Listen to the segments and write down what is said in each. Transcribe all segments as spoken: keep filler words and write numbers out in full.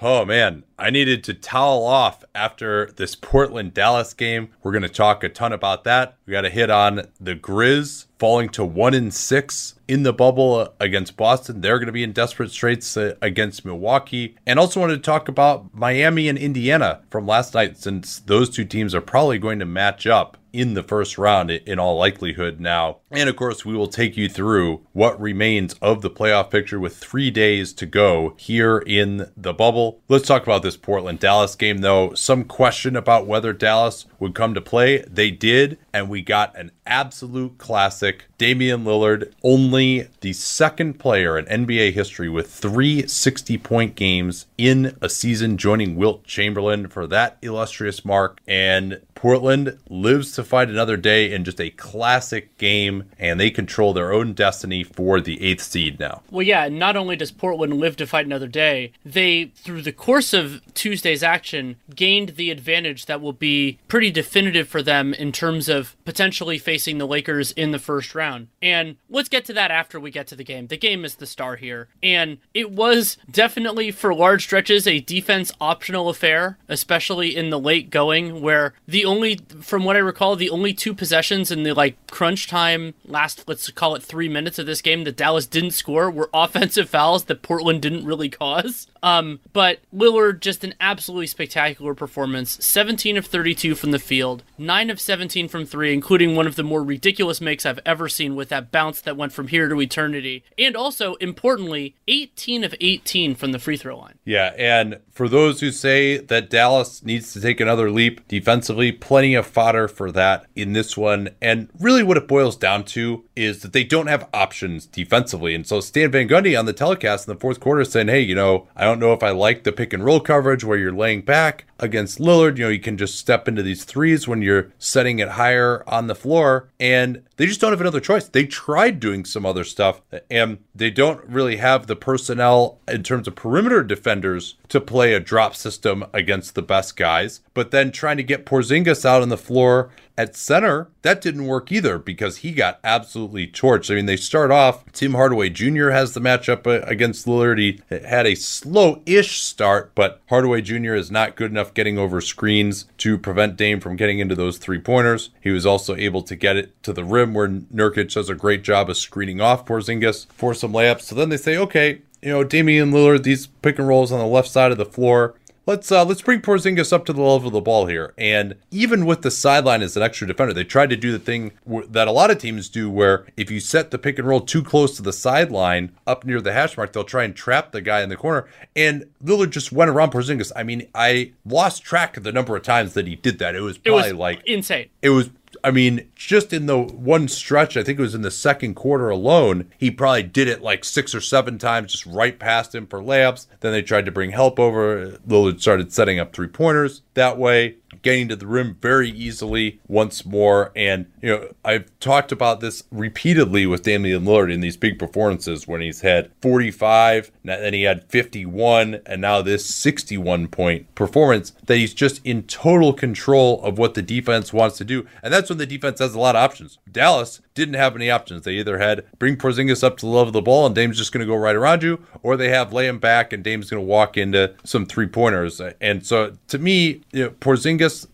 Oh, man, I needed to towel off after this Portland-Dallas game. We're going to talk a ton about that. We got to hit on the Grizz falling to one and six in the bubble against Boston. They're going to be in desperate straits uh, against Milwaukee. And also wanted to talk about Miami and Indiana from last night, since those two teams are probably going to match up in the first round in all likelihood now. And of course, we will take you through what remains of the playoff picture with three days to go here in the bubble. Let's talk about this Portland-Dallas game, though. Some question about whether Dallas would come to play. They did, and we got an absolute classic. Damian Lillard, only the second player in N B A history with three sixty-point games in a season, joining Wilt Chamberlain for that illustrious mark. And Portland lives to fight another day in just a classic game, and they control their own destiny for the eighth seed now. Well, yeah, not only does Portland live to fight another day, they, through the course of Tuesday's action, gained the advantage that will be pretty definitive for them in terms of potentially facing the Lakers in the first round. And let's get to that after we get to the game. The game is the star here. And it was definitely, for large stretches, a defense-optional affair, especially in the late going, where the only, from what I recall, the only two possessions in the like crunch time last, let's call it three minutes of this game that Dallas didn't score were offensive fouls that Portland didn't really cause. Um, but Lillard, just an absolutely spectacular performance. seventeen of thirty-two from the field, nine of seventeen from three, including one of the more ridiculous makes I've ever seen with that bounce that went from here to eternity. And also, importantly, eighteen of eighteen from the free throw line. Yeah, and for those who say that Dallas needs to take another leap defensively, plenty of fodder for that in this one. And really what it boils down to is that they don't have options defensively. And so Stan Van Gundy on the telecast in the fourth quarter saying, hey, you know, I don't know if I like the pick and roll coverage where you're laying back against Lillard. You know, you can just step into these threes when you're setting it higher on the floor, and they just don't have another choice. They tried doing some other stuff, and they don't really have the personnel in terms of perimeter defenders to play a drop system against the best guys. But then trying to get Porzingis out on the floor at center, that didn't work either because he got absolutely torched. I mean, they start off, Tim Hardaway Junior has the matchup against Lillard. He had a slow-ish start, but Hardaway Junior is not good enough getting over screens to prevent Dame from getting into those three-pointers. He was also able to get it to the rim where Nurkic does a great job of screening off Porzingis for some layups. So then they say, okay, you know, Damian Lillard, these pick and rolls on the left side of the floor, Let's uh, let's bring Porzingis up to the level of the ball here. And even with the sideline as an extra defender, they tried to do the thing w- that a lot of teams do, where if you set the pick and roll too close to the sideline, up near the hash mark, they'll try and trap the guy in the corner. And Lillard just went around Porzingis. I mean, I lost track of the number of times that he did that. It was probably it was like insane. It was. I mean, just in the one stretch, I think it was in the second quarter alone, he probably did it like six or seven times, just right past him for layups. Then they tried to bring help over. Lillard started setting up three-pointers that way, getting to the rim very easily once more. And, you know, I've talked about this repeatedly with Damian Lillard in these big performances when he's had forty-five, then he had fifty-one, and now this sixty-one-point performance, that he's just in total control of what the defense wants to do. And that's when the defense has a lot of options. Dallas didn't have any options. They either had bring Porzingis up to the level of the ball and Dame's just going to go right around you, or they have lay him back and Dame's going to walk into some three-pointers. And so, to me, you know, Porzingis,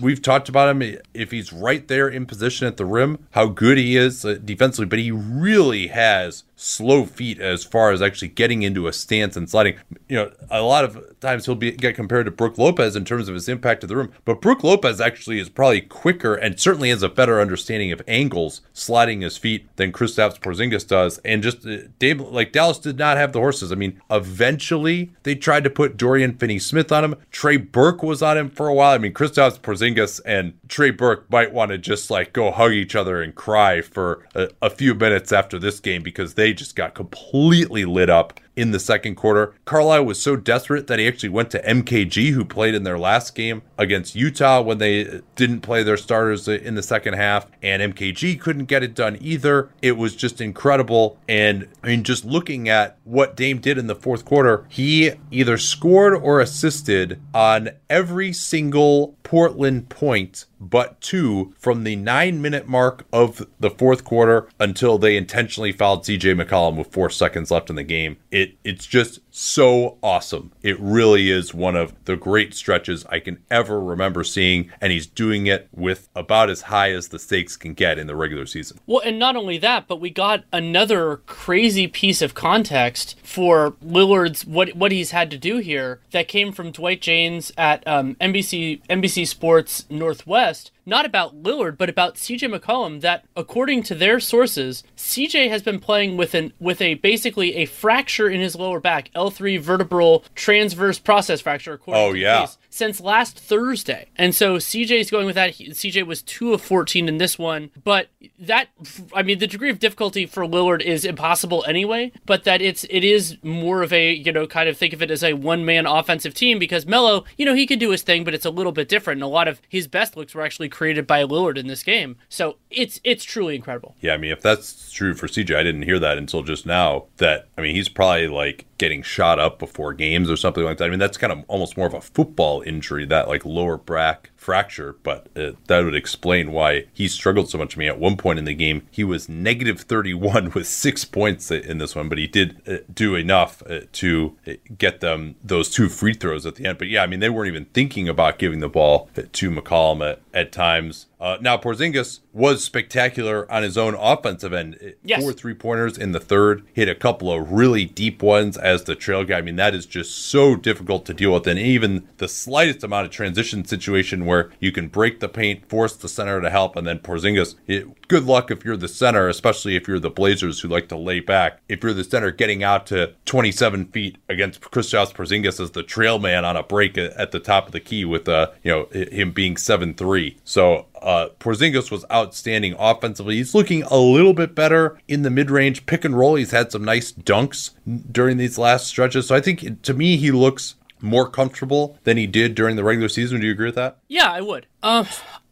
we've talked about him, if he's right there in position at the rim, how good he is defensively, but he really has slow feet as far as actually getting into a stance and sliding. You know, a lot of times he'll be get compared to Brooke Lopez in terms of his impact to the room, but Brooke Lopez actually is probably quicker and certainly has a better understanding of angles sliding his feet than Kristaps Porzingis does. And just uh, Dave, like Dallas did not have the horses. I mean, eventually they tried to put Dorian Finney-Smith on him. Trey Burke was on him for a while. I mean, Kristaps Porzingis and Trey Burke might want to just like go hug each other and cry for a, a few minutes after this game, because they just got completely lit up in the second quarter. Carlisle was so desperate that he actually went to M K G, who played in their last game against Utah when they didn't play their starters in the second half, and M K G couldn't get it done either. It was just incredible. And I mean, just looking at what Dame did in the fourth quarter, he either scored or assisted on every single Portland point but two from the nine minute mark of the fourth quarter until they intentionally fouled C J McCollum with four seconds left in the game. It it's just so awesome. It really is one of the great stretches I can ever remember seeing, and he's doing it with about as high as the stakes can get in the regular season. Well, and not only that, but we got another crazy piece of context for Lillard's what what he's had to do here that came from Dwight Janes at um, N B C N B C Sports Northwest. Not about Lillard, but about C J McCollum, that according to their sources, C J has been playing with an with a basically a fracture in his lower back, L three vertebral transverse process fracture, according oh, to yeah. the case, since last Thursday. And so C J's going with that. He, C J was two of fourteen in this one. But that, I mean, the degree of difficulty for Lillard is impossible anyway, but that it's it is more of a, you know, kind of think of it as a one-man offensive team, because Melo, you know, he can do his thing, but it's a little bit different. And a lot of his best looks were actually created by Lillard in this game. So it's it's truly incredible. Yeah, I mean, if that's true for C J, I didn't hear that until just now, that, I mean, he's probably like getting shot up before games or something like that. I mean, that's kind of almost more of a football injury, that like lower back fracture, but uh, that would explain why he struggled so much. I mean, at one point in the game, he was negative thirty-one with six points in this one, but he did uh, do enough uh, to get them those two free throws at the end. But yeah, I mean, they weren't even thinking about giving the ball to McCollum at, at times. Uh, now, Porzingis was spectacular on his own offensive end. Yes. Four three-pointers in the third, hit a couple of really deep ones as the trail guy. I mean, that is just so difficult to deal with. And even the slightest amount of transition situation where you can break the paint, force the center to help, and then Porzingis, it, good luck if you're the center, especially if you're the Blazers who like to lay back. If you're the center getting out to twenty-seven feet against Kristaps Porzingis as the trail man on a break at the top of the key with uh, you know him being seven three. So... Uh, Porzingis was outstanding offensively. He's looking a little bit better in the mid-range pick and roll. He's had some nice dunks during these last stretches. So I think, to me, he looks more comfortable than he did during the regular season. Do you agree with that? Yeah, I would. Um...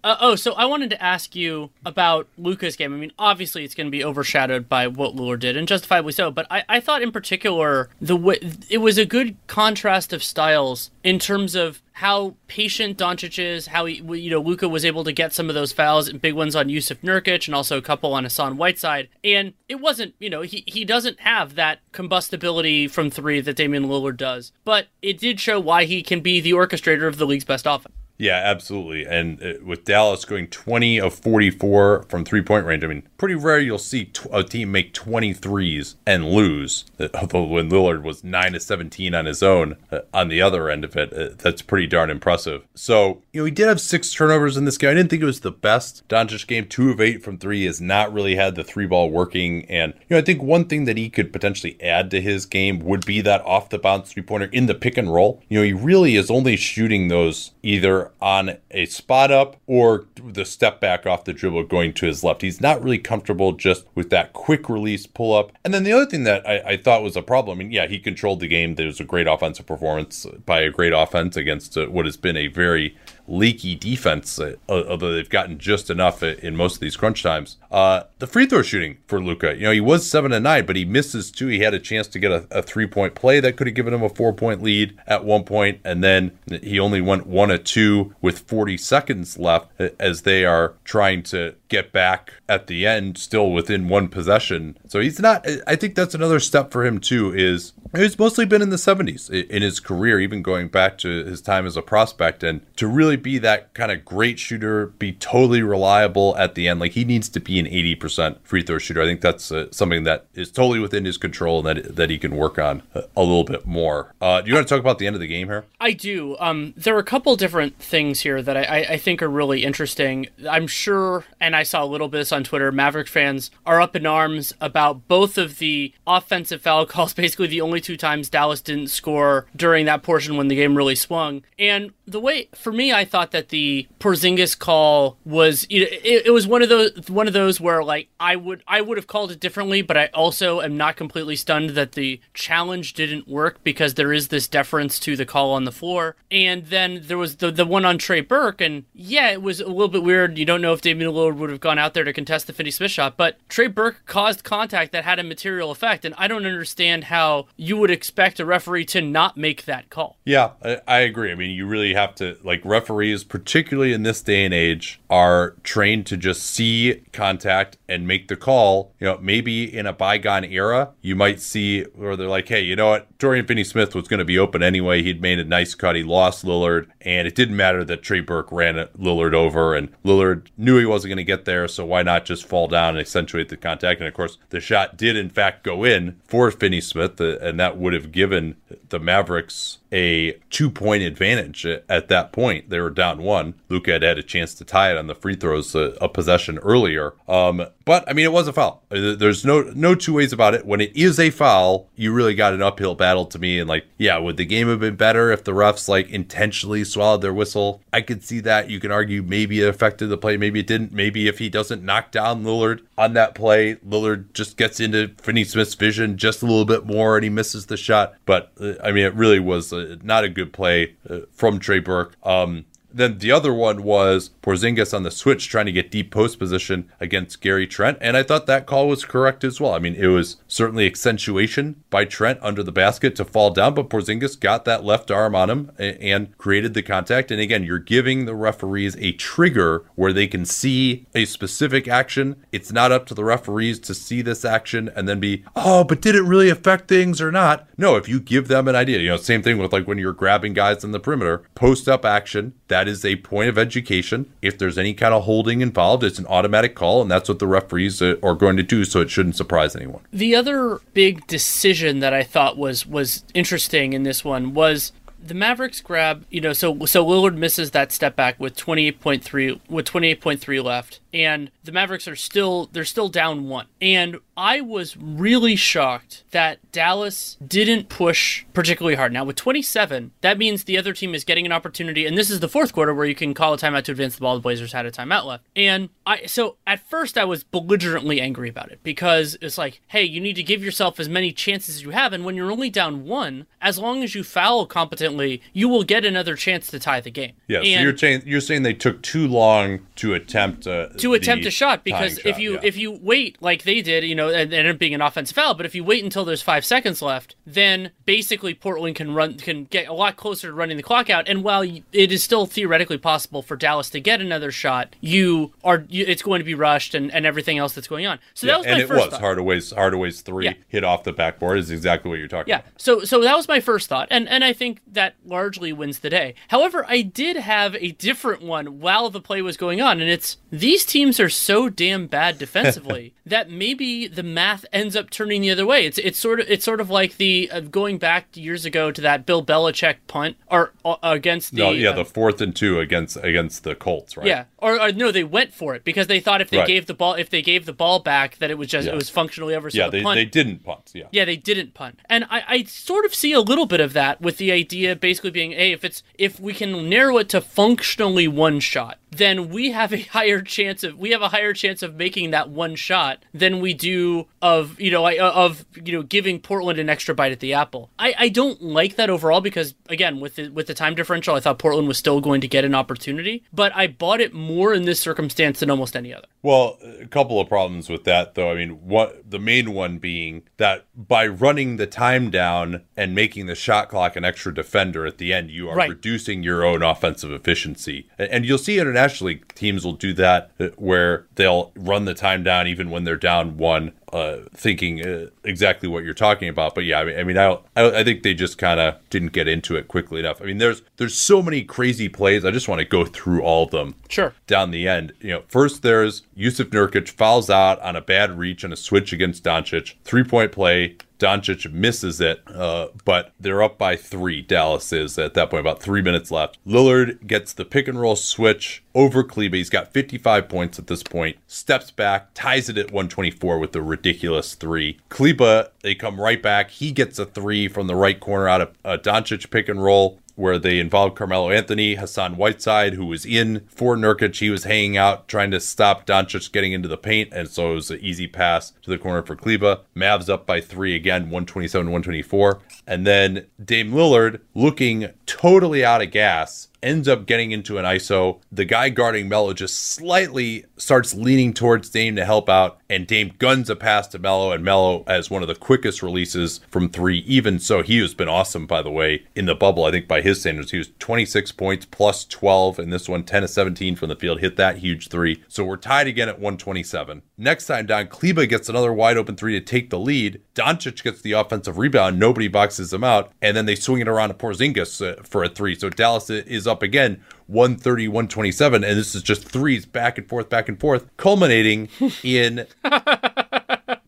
Uh, oh, so I wanted to ask you about Luka's game. I mean, obviously it's going to be overshadowed by what Lillard did, and justifiably so, but I, I thought in particular the way, it was a good contrast of styles in terms of how patient Doncic is, how he, you know, Luka was able to get some of those fouls and big ones on Yusuf Nurkic and also a couple on Hassan Whiteside. And it wasn't, you know, he, he doesn't have that combustibility from three that Damian Lillard does, but it did show why he can be the orchestrator of the league's best offense. Yeah, absolutely. And with Dallas going twenty of forty-four from three-point range, I mean, pretty rare you'll see a team make twenty-threes and lose. Although when Lillard was nine of seventeen on his own uh, on the other end of it, uh, that's pretty darn impressive. So, you know, he did have six turnovers in this game. I didn't think it was the best Doncic game. Two of eight from three, has not really had the three-ball working. And, you know, I think one thing that he could potentially add to his game would be that off-the-bounce three-pointer in the pick and roll. You know, he really is only shooting those either on a spot up or the step back off the dribble going to his left. He's not really comfortable just with that quick release pull up. And then the other thing that I, I thought was a problem, and yeah, he controlled the game. There was a great offensive performance by a great offense against what has been a very leaky defense, uh, although they've gotten just enough in most of these crunch times. Uh, the free throw shooting for Luka, you know, he was seven and nine, but he misses two. He had a chance to get a, a three point play that could have given him a four point lead at one point, and then he only went one of two with forty seconds left as they are trying to get back at the end still within one possession. So he's not, I think that's another step for him too, is he's mostly been in the seventies in his career, even going back to his time as a prospect, and to really be that kind of great shooter, be totally reliable at the end. Like, he needs to be an eighty percent free throw shooter. I think that's uh, something that is totally within his control and that, that he can work on a, a little bit more. Uh, do you want to talk about the end of the game here? I do. Um, there are a couple different things here that I, I think are really interesting. I'm sure, and I saw a little bit of this on Twitter, Maverick fans are up in arms about both of the offensive foul calls, basically the only two times Dallas didn't score during that portion when the game really swung. And the way, for me, I thought that the Porzingis call was, it, it was one of those one of those where, like, I would I would have called it differently, but I also am not completely stunned that the challenge didn't work, because there is this deference to the call on the floor. And then there was the, the one on Trey Burke, and yeah, it was a little bit weird. You don't know if Damian Lillard would have gone out there to contest the Finney-Smith shot, but Trey Burke caused contact that had a material effect, and I don't understand how you would expect a referee to not make that call. Yeah, I, I agree. I mean, you really have to, like, referees, particularly in this day and age, are trained to just see contact and make the call. You know, maybe in a bygone era, you might see where they're like, hey, you know what? Dorian Finney-Smith was going to be open anyway. He'd made a nice cut. He lost Lillard, and it didn't matter that Trey Burke ran Lillard over, and Lillard knew he wasn't going to get there, so why not just fall down and accentuate the contact? And, of course, the shot did, in fact, go in for Finney-Smith, and that would have given the Mavericks a two-point advantage at that point. They were down one. Luka had had a chance to tie it on the free throws a, a possession earlier. Um, but, I mean, it was a foul. There's no no two ways about it. When it is a foul, you really got an uphill battle to me. And, like, yeah, would the game have been better if the refs, like, intentionally swallowed their whistle? I could see that. You can argue maybe it affected the play. Maybe it didn't. Maybe if he doesn't knock down Lillard on that play, Lillard just gets into Finney-Smith's vision just a little bit more and he misses the shot. But, uh, I mean, it really was uh, not a good play uh, from Trey Burke. Um, Then the other one was Porzingis on the switch trying to get deep post position against Gary Trent. And I thought that call was correct as well. I mean, it was certainly accentuation by Trent under the basket to fall down, but Porzingis got that left arm on him and created the contact. And again, you're giving the referees a trigger where they can see a specific action. It's not up to the referees to see this action and then be, oh, but did it really affect things or not? No, if you give them an idea, you know, same thing with, like, when you're grabbing guys in the perimeter, post up action, that That is a point of education. If there's any kind of holding involved, it's an automatic call, and that's what the referees are going to do, so it shouldn't surprise anyone. The other big decision that I thought was was interesting in this one was the Mavericks grab, you know, so so Lillard misses that step back with twenty-eight point three with twenty-eight point three left, and the Mavericks are still they're still down one. And I was really shocked that Dallas didn't push particularly hard. Now, with twenty-seven, that means the other team is getting an opportunity, and this is the fourth quarter where you can call a timeout to advance the ball. The Blazers had a timeout left. And I, so at first I was belligerently angry about it, because it's like, hey, you need to give yourself as many chances as you have, and when you're only down one, as long as you foul competently, you will get another chance to tie the game. Yeah, and so you're, t- you're saying they took too long to attempt a, to attempt a shot, because if you, shot, yeah. if you wait like they did, you know, and end up being an offensive foul, but if you wait until there's five seconds left, then basically Portland can run can get a lot closer to running the clock out. And while it is still theoretically possible for Dallas to get another shot, you are you, it's going to be rushed and, and everything else that's going on. So yeah, that was my first thought. And it was Hardaway's Hardaway's three yeah. hit off the backboard is exactly what you're talking yeah. about. Yeah. So so that was my first thought, and and I think that largely wins the day. However, I did have a different one while the play was going on, and it's these teams are so damn bad defensively that maybe the math ends up turning the other way. It's it's sort of it's sort of like the uh, going back years ago to that Bill Belichick punt or uh, against the no, yeah uh, the fourth and two against against the Colts, right? Yeah, or, or no, they went for it because they thought if they right. gave the ball if they gave the ball back that it was just yeah. it was functionally over. So yeah, the they punt, they didn't punt. Yeah, yeah, they didn't punt, and I, I sort of see a little bit of that with the idea basically being, hey, if it's if we can narrow it to functionally one shot, then we have a higher chance of we have a higher chance of making that one shot than we do. Of you know of you know giving Portland an extra bite at the apple. I, I don't like that overall because again with the, with the time differential, I thought Portland was still going to get an opportunity, but I bought it more in this circumstance than almost any other. Well, a couple of problems with that though. I mean, what the main one being that by running the time down and making the shot clock an extra defender at the end, you are right. reducing your own offensive efficiency, and, and you'll see it in nationally, teams will do that where they'll run the time down even when they're down one, uh, thinking uh, exactly what you're talking about. But yeah, I mean, I mean, I, I, I think they just kind of didn't get into it quickly enough. I mean, there's there's so many crazy plays. I just want to go through all of them. Sure. Down the end, you know, first there's Yusuf Nurkic fouls out on a bad reach and a switch against Doncic, three point play. Doncic misses it, uh, but they're up by three. Dallas is at that point, about three minutes left. Lillard gets the pick and roll switch over Klebe. He's got fifty-five points at this point. Steps back, ties it at one twenty-four with the ridiculous three. Klebe, they come right back. He gets a three from the right corner out of a Doncic pick and roll, where they involved Carmelo Anthony, Hassan Whiteside, who was in for Nurkic. He was hanging out, trying to stop Doncic getting into the paint, and so it was an easy pass to the corner for Kleba. Mavs up by three again, one twenty-seven to one twenty-four. And then Dame Lillard, looking totally out of gas, ends up getting into an I S O. The guy guarding Melo just slightly starts leaning towards Dame to help out, and Dame guns a pass to Melo, and Melo has one of the quickest releases from three. Even so, he has been awesome, by the way, in the bubble. I think by his standards, he was twenty-six points, plus twelve, and this one, ten to seventeen from the field, hit that huge three. So we're tied again at one twenty-seven. Next time down, Kleba gets another wide open three to take the lead. Doncic gets the offensive rebound. Nobody boxes him out, and then they swing it around to Porzingis for a three. So Dallas is up again, one thirty to one twenty-seven, and this is just threes back and forth, back and forth, culminating in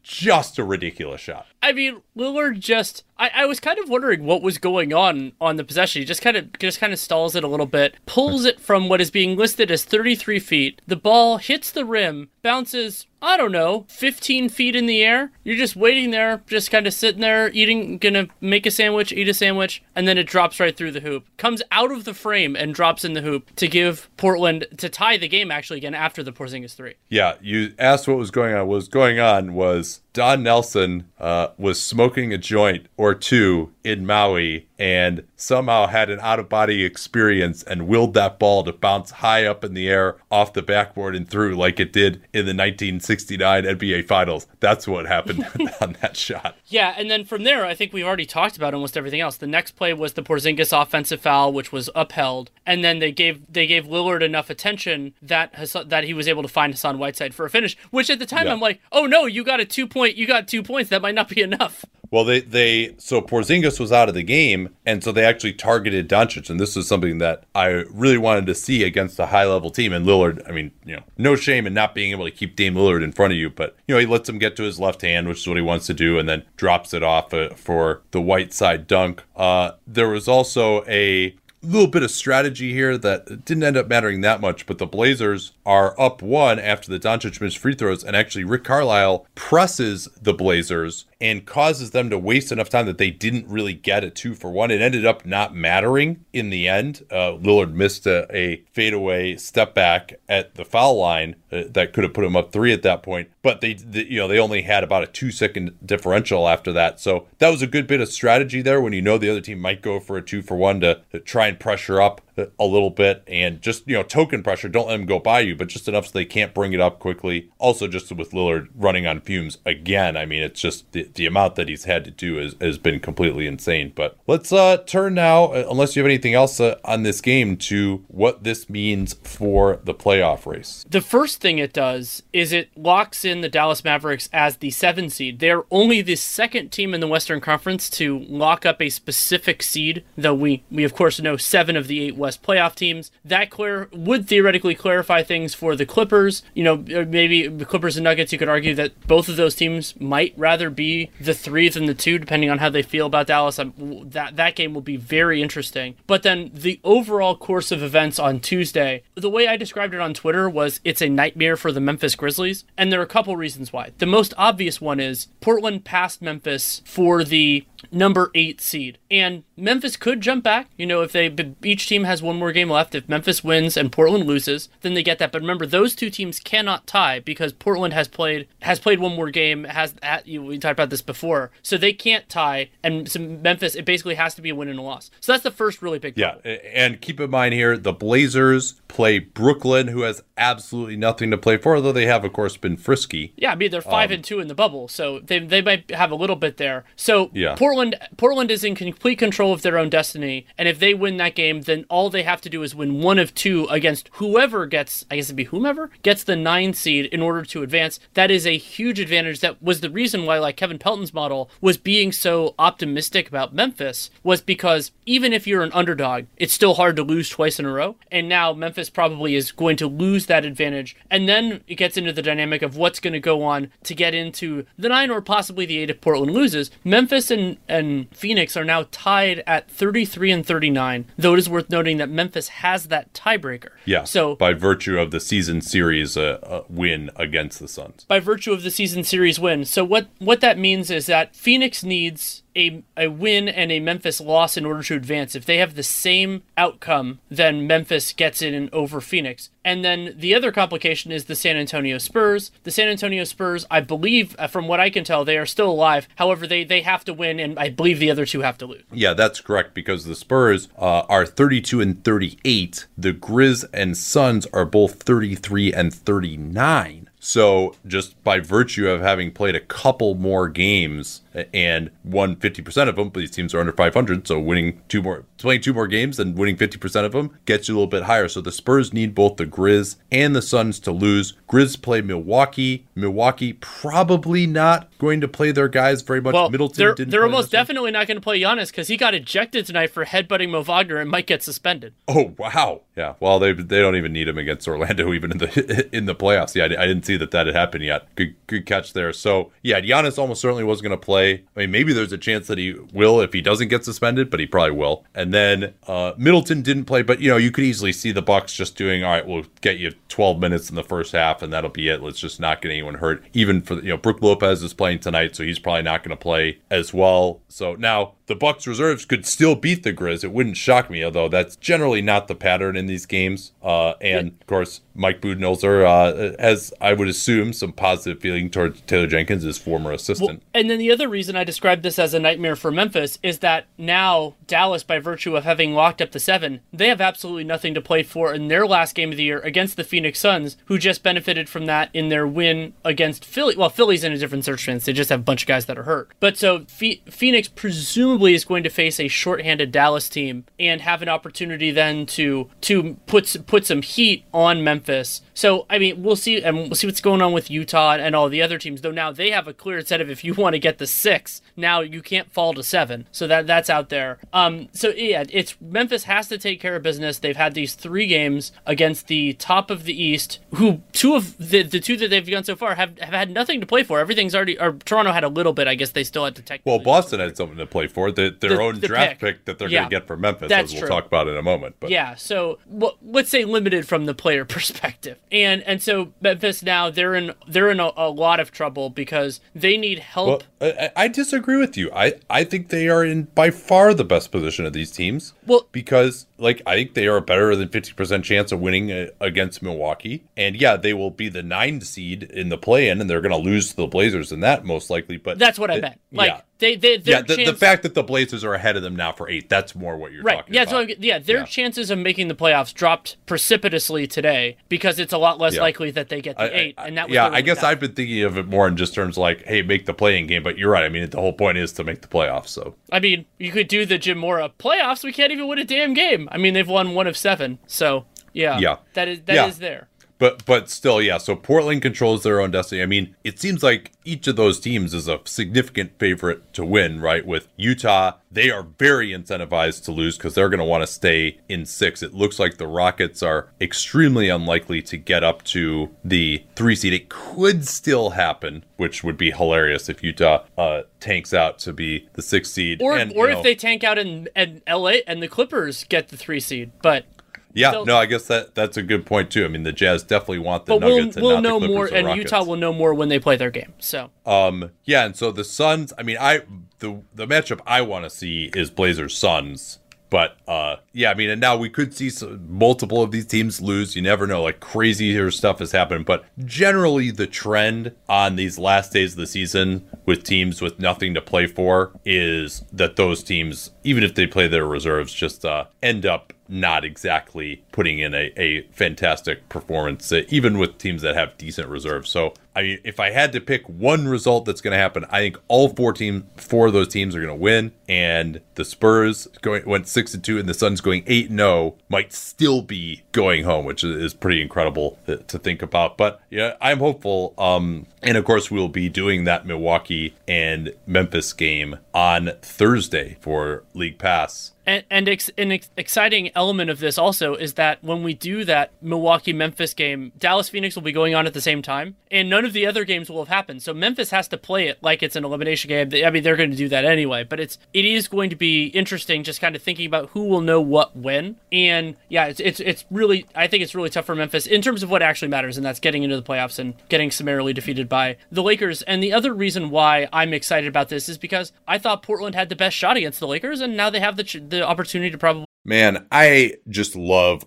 just a ridiculous shot. I mean, Lillard just... I, I was kind of wondering what was going on on the possession. He just kind of just kind of stalls it a little bit, pulls it from what is being listed as thirty-three feet. The ball hits the rim, bounces, I don't know, fifteen feet in the air. You're just waiting there, just kind of sitting there, eating, gonna make a sandwich, eat a sandwich, and then it drops right through the hoop. Comes out of the frame and drops in the hoop to give Portland, to tie the game actually again after the Porzingis three. Yeah, you asked what was going on. What was going on was Don Nelson uh, was smoking a joint or two in Maui and somehow had an out-of-body experience and willed that ball to bounce high up in the air off the backboard and through, like it did in the nineteen sixty-nine N B A Finals. That's what happened on that shot. Yeah, and then from there, I think we've already talked about almost everything else. The next play was the Porzingis offensive foul, which was upheld, and then they gave they gave Lillard enough attention that Hassan, that he was able to find Hassan Whiteside for a finish, which at the time, yeah. I'm like, oh no, you got a two point, you got two points, that might not be enough. Well, they, they so Porzingis was out of the game, and so they actually targeted Doncic, and this was something that I really wanted to see against a high-level team. And Lillard, I mean, you know, no shame in not being able to keep Dame Lillard in front of you, but, you know, he lets him get to his left hand, which is what he wants to do, and then drops it off uh, for the Whiteside dunk. Uh, there was also a little bit of strategy here that didn't end up mattering that much, but the Blazers are up one after the Doncic missed free throws, and actually Rick Carlisle presses the Blazers and causes them to waste enough time that they didn't really get a two for one. It ended up not mattering in the end. Uh, Lillard missed a, a fadeaway step back at the foul line uh, that could have put him up three at that point. But they, the, you know, they only had about a two second differential after that. So that was a good bit of strategy there when you know the other team might go for a two for one to, to try and pressure up a little bit and just, you know, token pressure. Don't let them go by you, but just enough so they can't bring it up quickly. Also, just with Lillard running on fumes again, I mean, it's just the, the amount that he's had to do is, has been completely insane. But let's uh, turn now, unless you have anything else uh, on this game, to what this means for the playoff race. The first thing it does is it locks in the Dallas Mavericks as the seven seed. They're only the second team in the Western Conference to lock up a specific seed, though we, we of course know seven of the eight West playoff teams. That clear would theoretically clarify things for the Clippers. You know, maybe the Clippers and Nuggets, you could argue that both of those teams might rather be the three than the two, depending on how they feel about Dallas. I'm, that that game will be very interesting. But then the overall course of events on Tuesday, the way I described it on Twitter was it's a nightmare for the Memphis Grizzlies, and there are a couple reasons why. The most obvious one is Portland passed Memphis for the number eight seed, and Memphis could jump back. You know, if they each team has one more game left, if Memphis wins and Portland loses, then they get that. But remember, those two teams cannot tie because Portland has played has played one more game. Has at, you, we talked about this before, so they can't tie. And so Memphis, it basically has to be a win and a loss. So that's the first really big problem. Yeah, and keep in mind here, the Blazers play Brooklyn, who has absolutely nothing to play for, although they have, of course, been frisky. Yeah, I mean they're five um, and two in the bubble, so they they might have a little bit there. So yeah. Portland Portland Portland is in complete control of their own destiny, and if they win that game, then all they have to do is win one of two against whoever gets, I guess it'd be whomever, gets the nine seed in order to advance. That is a huge advantage. That was the reason why, like, Kevin Pelton's model was being so optimistic about Memphis, was because even if you're an underdog, it's still hard to lose twice in a row, and now Memphis probably is going to lose that advantage, and then it gets into the dynamic of what's going to go on to get into the nine or possibly the eight if Portland loses. Memphis and and Phoenix are now tied at thirty-three and thirty-nine, though it is worth noting that Memphis has that tiebreaker. Yeah, so, by virtue of the season series uh, uh, win against the Suns. By virtue of the season series win. So what, what that means is that Phoenix needs a a win and a Memphis loss in order to advance. If they have the same outcome, then Memphis gets in over Phoenix. And then the other complication is the San Antonio Spurs. The San Antonio Spurs, I believe, from what I can tell, they are still alive. However, they, they have to win, and I believe the other two have to lose. Yeah, that's correct, because the Spurs uh, are thirty-two and thirty-eight. The Grizz and Suns are both thirty-three and thirty-nine. So just by virtue of having played a couple more games and won fifty percent of them, but these teams are under five hundred, so winning two more, playing two more games and winning fifty percent of them gets you a little bit higher. So the Spurs need both the Grizz and the Suns to lose. Grizz play Milwaukee. Milwaukee probably not going to play their guys very much. Well, Middleton they're, didn't. They're almost definitely one. Not going to play Giannis because he got ejected tonight for headbutting Mo Wagner and might get suspended. Oh wow! Yeah. Well, they they don't even need him against Orlando, even in the in the playoffs. Yeah, I, I didn't see that that had happened yet. Good good catch there. So yeah, Giannis almost certainly wasn't going to play. I mean, maybe there's a chance that he will if he doesn't get suspended, but he probably will. And then uh, Middleton didn't play, but, you know, you could easily see the Bucks just doing, all right, we'll get you twelve minutes in the first half, and that'll be it. Let's just not get anyone hurt. Even for, the, you know, Brooke Lopez is playing tonight, so he's probably not going to play as well. So now the Bucks reserves could still beat the Grizz. It wouldn't shock me, although that's generally not the pattern in these games. Uh, and, of course, Mike Budenholzer uh, has, I would assume, some positive feeling towards Taylor Jenkins, his former assistant. Well, and then the other reason I described this as a nightmare for Memphis is that now Dallas, by virtue of having locked up the seven, they have absolutely nothing to play for in their last game of the year against the Phoenix Suns, who just benefited from that in their win against Philly. Well, Philly's in a different circumstance. They just have a bunch of guys that are hurt. But so Fe- Phoenix presumably is going to face a shorthanded Dallas team and have an opportunity then to to put put some heat on Memphis. So I mean, we'll see, and we'll see what's going on with Utah and all the other teams. Though now they have a clear set of if you want to get the six, now you can't fall to seven. So that that's out there. Um. So yeah, it's Memphis has to take care of business. They've had these three games against the top of the East, who two of the, the two that they've gone so far have, have had nothing to play for. Everything's already. Or Toronto had a little bit. I guess they still had to take. Well, Boston had something to play for. The, their the, own the draft pick. pick that they're yeah, going to get for Memphis, that's as we'll true. talk about in a moment. But yeah, so well, let's say limited from the player perspective, and and so Memphis now they're in they're in a, a lot of trouble because they need help. Well, I, I disagree with you. I I think they are in by far the best position of these teams. Well, because like I think they are better than fifty percent chance of winning uh, against Milwaukee, and yeah, they will be the nine seed in the play-in, and they're going to lose to the Blazers in that most likely. But that's what I it, meant. Like. Yeah. They, they, their yeah, the, chance... the fact that the Blazers are ahead of them now for eight, that's more what you're right. talking yeah, about. So, yeah, their yeah. chances of making the playoffs dropped precipitously today because it's a lot less yeah. likely that they get the I, eight. I, and that was Yeah, I guess out. I've been thinking of it more in just terms like, hey, make the play-in game, but you're right. I mean, the whole point is to make the playoffs. So I mean, you could do the Jim Mora playoffs. We can't even win a damn game. I mean, they've won one of seven. So, yeah, yeah. that is that yeah. is there. But but still, yeah, so Portland controls their own destiny. I mean, it seems like each of those teams is a significant favorite to win, right? With Utah, they are very incentivized to lose because they're going to want to stay in six. It looks like the Rockets are extremely unlikely to get up to the three seed. It could still happen, which would be hilarious if Utah uh, tanks out to be the six seed. Or, and, or you know, if they tank out and, and L A and the Clippers get the three seed, but... Yeah, so, no, I guess that, that's a good point, too. I mean, the Jazz definitely want the but Nuggets we'll, we'll and not know the Clippers more, and Rockets. Utah will know more when they play their game. So, um, yeah, and so the Suns, I mean, I the the matchup I want to see is Blazers-Suns. But uh, yeah, I mean, and now we could see some, multiple of these teams lose. You never know. Like, crazier stuff has happened. But generally, the trend on these last days of the season with teams with nothing to play for is that those teams, even if they play their reserves, just uh, end up not exactly putting in a, a fantastic performance, uh, even with teams that have decent reserves. So, I mean, if I had to pick one result that's going to happen, I think all four teams, four of those teams are going to win. And the Spurs going went six and two, and the Suns going eight and zero might still be going home, which is pretty incredible to, to think about. But yeah, I'm hopeful. Um, and of course, we'll be doing that Milwaukee and Memphis game on Thursday for League Pass. And, and ex- an ex- exciting element of this also is that when we do that Milwaukee-Memphis game, Dallas-Phoenix will be going on at the same time, and none of the other games will have happened. So Memphis has to play it like it's an elimination game. I mean, they're going to do that anyway, but it's it is going to be interesting just kind of thinking about who will know what when. And yeah, it's it's it's really, I think it's really tough for Memphis in terms of what actually matters, and that's getting into the playoffs and getting summarily defeated by the Lakers. And the other reason why I'm excited about this is because I thought Portland had the best shot against the Lakers, and now they have the ch- the opportunity to probably... Man, I just love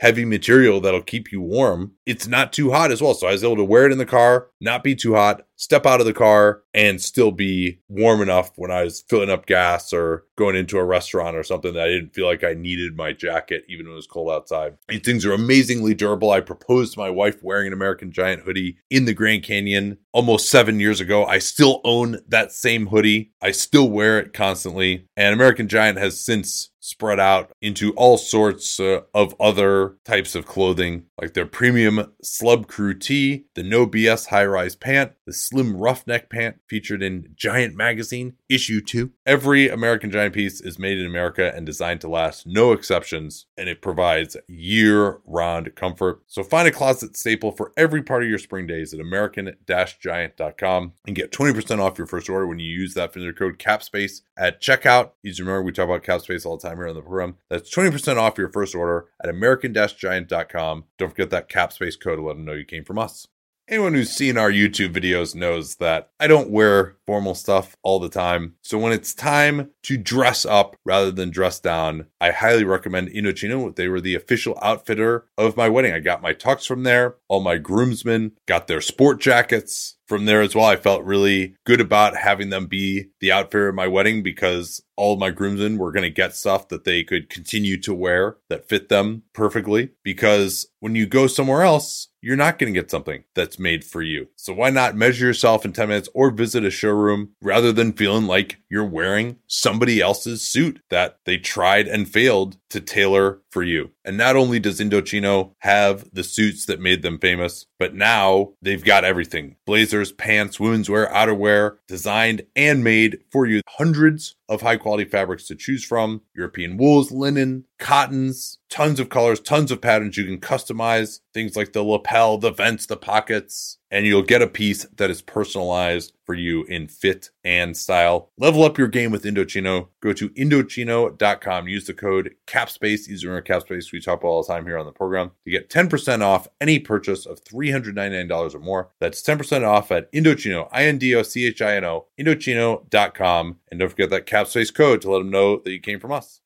heavy material that'll keep you warm, it's not too hot as well. So I was able to wear it in the car, not be too hot, step out of the car, and still be warm enough when I was filling up gas or going into a restaurant or something that I didn't feel like I needed my jacket, even when it was cold outside. These things are amazingly durable. I proposed to my wife wearing an American Giant hoodie in the Grand Canyon almost seven years ago. I still own that same hoodie. I still wear it constantly. And American Giant has since spread out into all sorts uh, of other types of clothing, like their premium Slub Crew tee, the No B S high-rise pant, the Slim Roughneck pant featured in Giant Magazine, issue two. Every American Giant piece is made in America and designed to last, no exceptions, and it provides year-round comfort. So find a closet staple for every part of your spring days at american giant dot com and get twenty percent off your first order when you use that vendor code CAPSPACE at checkout. You remember we talk about CAPSPACE all the time here on the program. That's twenty percent off your first order at american giant dot com. Don't forget that cap space code to let them know you came from us. Anyone who's seen our YouTube videos knows that I don't wear formal stuff all the time. So when it's time to dress up rather than dress down, I highly recommend Indochino. They were the official outfitter of my wedding. I got my tux from there. All my groomsmen got their sport jackets from there as well. I felt really good about having them be the outfitter of my wedding because all of my groomsmen were going to get stuff that they could continue to wear that fit them perfectly. Because when you go somewhere else, you're not going to get something that's made for you. So why not measure yourself in ten minutes or visit a showroom rather than feeling like you're wearing somebody else's suit that they tried and failed to tailor for you. And not only does Indochino have the suits that made them famous, but now they've got everything. Blazers, pants, women's wear, outerwear, designed and made for you. Hundreds of high quality fabrics to choose from. European wools, linen, cottons, tons of colors, tons of patterns you can customize. Things like the lapel, the vents, the pockets, and you'll get a piece that is personalized for you in fit and style. Level up your game with Indochino. Go to Indochino dot com. Use the code CAPSPACE. Use our CAPSPACE. We talk about all the time here on the program. You get ten percent off any purchase of three hundred ninety-nine dollars or more. That's ten percent off at Indochino, I N D O C H I N O, Indochino dot com. And don't forget that CAPSPACE code to let them know that you came from us.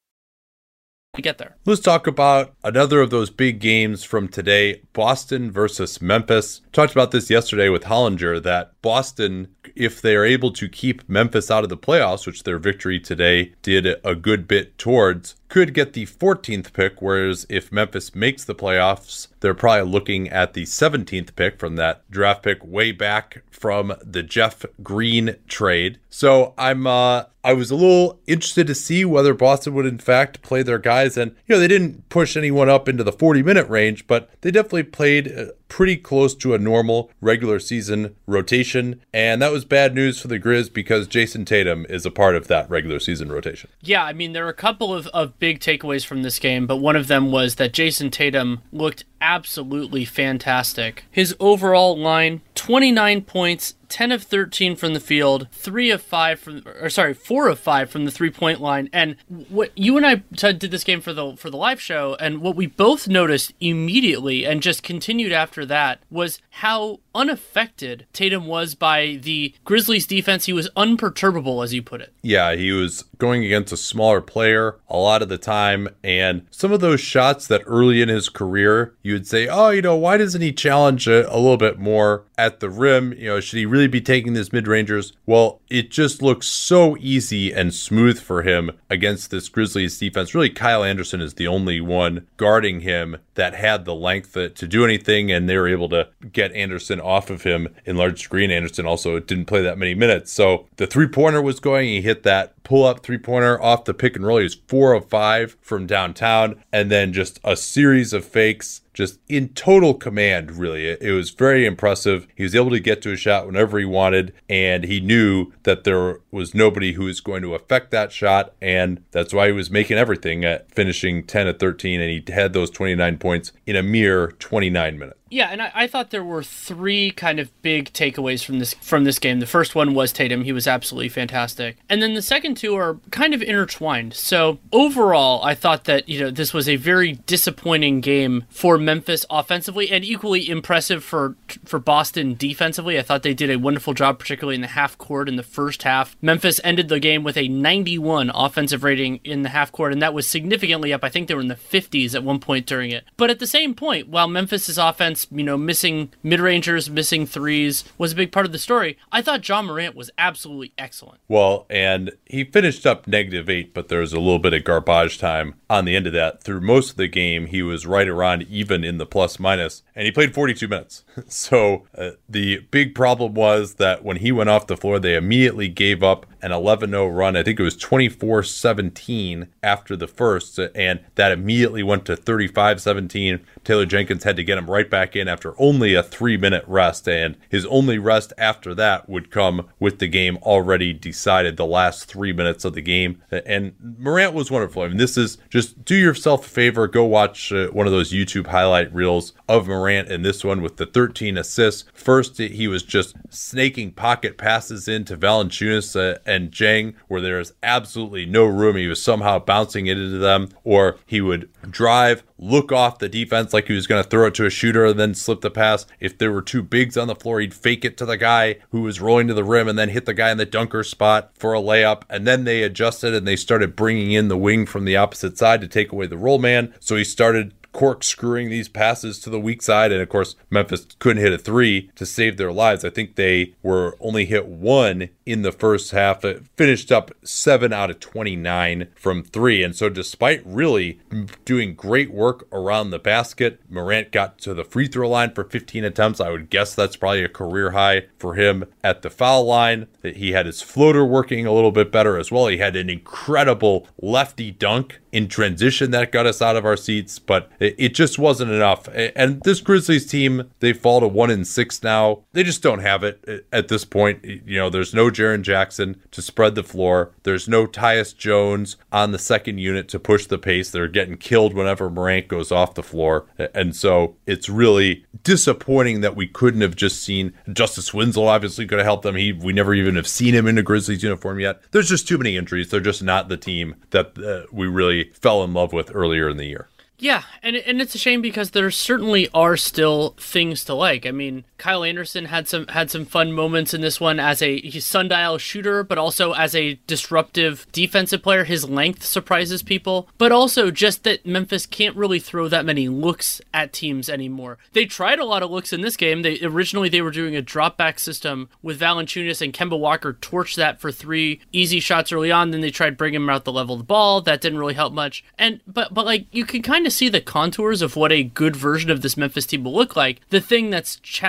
We get there. Let's talk about another of those big games from today, Boston versus Memphis. Talked about this yesterday with Hollinger, that Boston, if they are able to keep Memphis out of the playoffs, which their victory today did a good bit towards, could get the fourteenth pick, whereas if Memphis makes the playoffs, they're probably looking at the seventeenth pick from that draft pick way back from the Jeff Green trade. So I'm uh, I was a little interested to see whether Boston would in fact play their guys, and you know they didn't push anyone up into the forty minute range, but they definitely played pretty close to a normal regular season rotation. And that was bad news for the Grizz because Jason Tatum is a part of that regular season rotation. Yeah, I mean, there were a couple of, of big takeaways from this game, but one of them was that Jason Tatum looked absolutely fantastic. His overall line, twenty-nine points, ten of thirteen from the field, three of five from, or sorry, four of five from the three-point line. And what you and I t- did this game for the for the live show, and what we both noticed immediately and just continued after that was how unaffected Tatum was by the Grizzlies defense. He was unperturbable, as you put it. Yeah, he was going against a smaller player a lot of the time, and some of those shots that early in his career you would say, oh, you know, why doesn't he challenge a, a little bit more at the rim? You know, should he really be taking this mid-rangers? Well, it just looks so easy and smooth for him against this Grizzlies defense. Really, Kyle Anderson is the only one guarding him that had the length to do anything, and they were able to get Anderson off of him in large screen. Anderson also didn't play that many minutes. So the three-pointer was going. He hit that pull-up three-pointer off the pick and roll. He was four of five from downtown, and then just a series of fakes, just in total command, really. It, it was very impressive. He was able to get to a shot whenever he wanted, and he knew that there was nobody who was going to affect that shot, and that's why he was making everything at finishing ten of thirteen, and he had those twenty-nine points in a mere twenty-nine minutes. Yeah, and I, I thought there were three kind of big takeaways from this from this game. The first one was Tatum. He was absolutely fantastic. And then the second two are kind of intertwined. So overall, I thought that, you know, this was a very disappointing game for Memphis offensively, and equally impressive for for Boston defensively. I thought they did a wonderful job, particularly in the half court in the first half. Memphis ended the game with a ninety-one offensive rating in the half court, and that was significantly up. I think they were in the fifties at one point during it. But at the same point, while Memphis's offense, you know, missing mid-rangers, missing threes was a big part of the story, I thought John Morant was absolutely excellent. Well, and he finished up negative eight, but there was a little bit of garbage time on the end of that. Through most of the game, he was right around even in the plus-minus, and he played forty-two minutes. So uh, the big problem was that when he went off the floor, they immediately gave up an eleven oh run. I think it was twenty-four seventeen after the first, and that immediately went to thirty-five seventeen. Taylor Jenkins had to get him right back back in after only a three-minute rest, and his only rest after that would come with the game already decided the last three minutes of the game. And Morant was wonderful. I mean, this is just, do yourself a favor, go watch uh, one of those YouTube highlight reels of Morant in this one with the thirteen assists. First, he was just snaking pocket passes into Valanciunas uh, and Jang, where there is absolutely no room. He was somehow bouncing it into them, or he would drive, look off the defense like he was going to throw it to a shooter and then slip the pass. If there were two bigs on the floor, he'd fake it to the guy who was rolling to the rim and then hit the guy in the dunker spot for a layup. And then they adjusted and they started bringing in the wing from the opposite side to take away the roll man. So he started corkscrewing these passes to the weak side, and of course Memphis couldn't hit a three to save their lives. I think they were only hit one in the first half. It finished up seven out of twenty-nine from three, and so despite really doing great work around the basket, Morant got to the free throw line for fifteen attempts. I would guess that's probably a career high for him. At the foul line, that he had his floater working a little bit better as well. He had an incredible lefty dunk in transition that got us out of our seats, but it just wasn't enough. And this Grizzlies team, they fall to one and six now. They just don't have it at this point. You know, there's no Jaren Jackson to spread the floor. There's no Tyus Jones on the second unit to push the pace. They're getting killed whenever Morant goes off the floor. And so it's really disappointing that we couldn't have just seen Justice Winslow. Obviously could have helped them. He, we never even have seen him in a Grizzlies uniform yet. There's just too many injuries. They're just not the team that uh, we really fell in love with earlier in the year. Yeah, and and it's a shame because there certainly are still things to like. I mean, Kyle Anderson had some had some fun moments in this one as a he's sundial shooter, but also as a disruptive defensive player. His length surprises people, but also just that Memphis can't really throw that many looks at teams anymore. They tried a lot of looks in this game. They originally they were doing a drop back system with Valanciunas, and Kemba Walker torched that for three easy shots early on. Then they tried bringing him out the level of the ball. That didn't really help much. And but but like you can kind of to see the contours of what a good version of this Memphis team will look like. The thing that's ch-